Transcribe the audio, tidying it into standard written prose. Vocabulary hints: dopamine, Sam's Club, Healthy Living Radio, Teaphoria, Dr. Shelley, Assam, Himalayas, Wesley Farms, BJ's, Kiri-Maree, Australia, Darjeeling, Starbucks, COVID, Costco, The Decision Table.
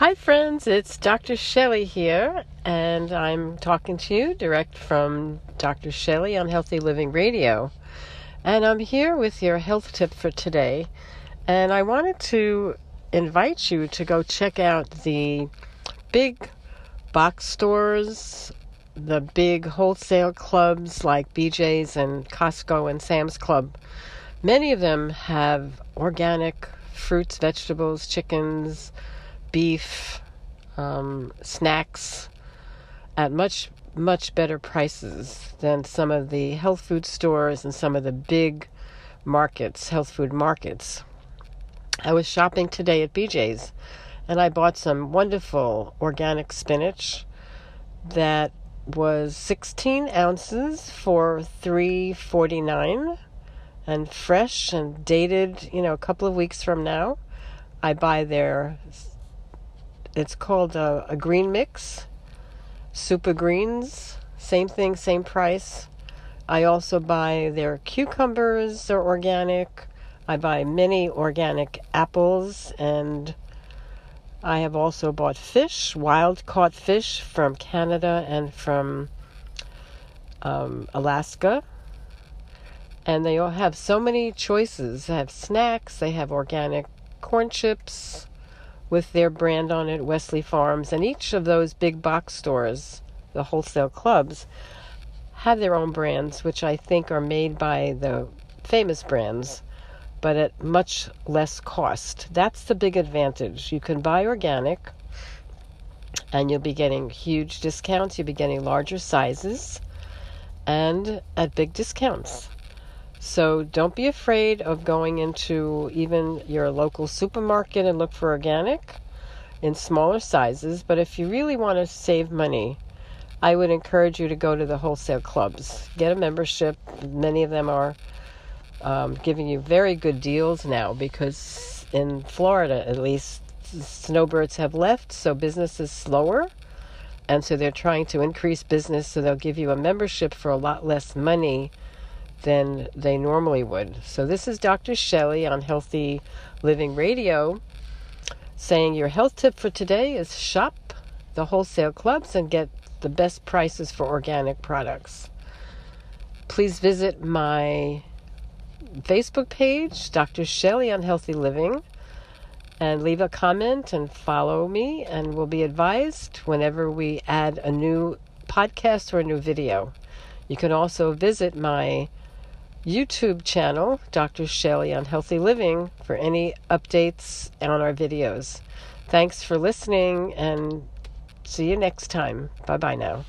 Hi friends, it's Dr. Shelley here, and I'm talking to you direct from Dr. Shelley on Healthy Living Radio. And I'm here with your health tip for today. And I wanted to invite you to go check out the big box stores, the big wholesale clubs like BJ's and Costco and Sam's Club. Many of them have organic fruits, vegetables, chickens, beef, snacks at much, much better prices than some of the health food stores and some of the big markets, health food markets. I was shopping today at BJ's and I bought some wonderful organic spinach that was 16 ounces for $3.49 and fresh and dated, a couple of weeks from now. I buy their... It's called a green mix, super greens, same thing, same price. I also buy their cucumbers, they're organic. I buy many organic apples, and I have also bought fish, wild caught fish from Canada and from Alaska. And they all have so many choices. They have snacks, they have organic corn chips with their brand on it, Wesley Farms, and each of those big box stores, the wholesale clubs, have their own brands, which I think are made by the famous brands, but at much less cost. That's the big advantage. You can buy organic, and you'll be getting huge discounts, you'll be getting larger sizes, and at big discounts. So don't be afraid of going into even your local supermarket and look for organic in smaller sizes. But if you really want to save money, I would encourage you to go to the wholesale clubs. Get a membership. Many of them are giving you very good deals now because in Florida, at least, snowbirds have left, so business is slower. And so they're trying to increase business, so they'll give you a membership for a lot less money than they normally would. So this is Dr. Shelley on Healthy Living Radio saying your health tip for today is shop the wholesale clubs and get the best prices for organic products. Please visit my Facebook page, Dr. Shelley on Healthy Living, and leave a comment and follow me, and we'll be advised whenever we add a new podcast or a new video. You can also visit my YouTube channel, Dr. Shelley on Healthy Living, for any updates on our videos. Thanks for listening and see you next time. Bye-bye now.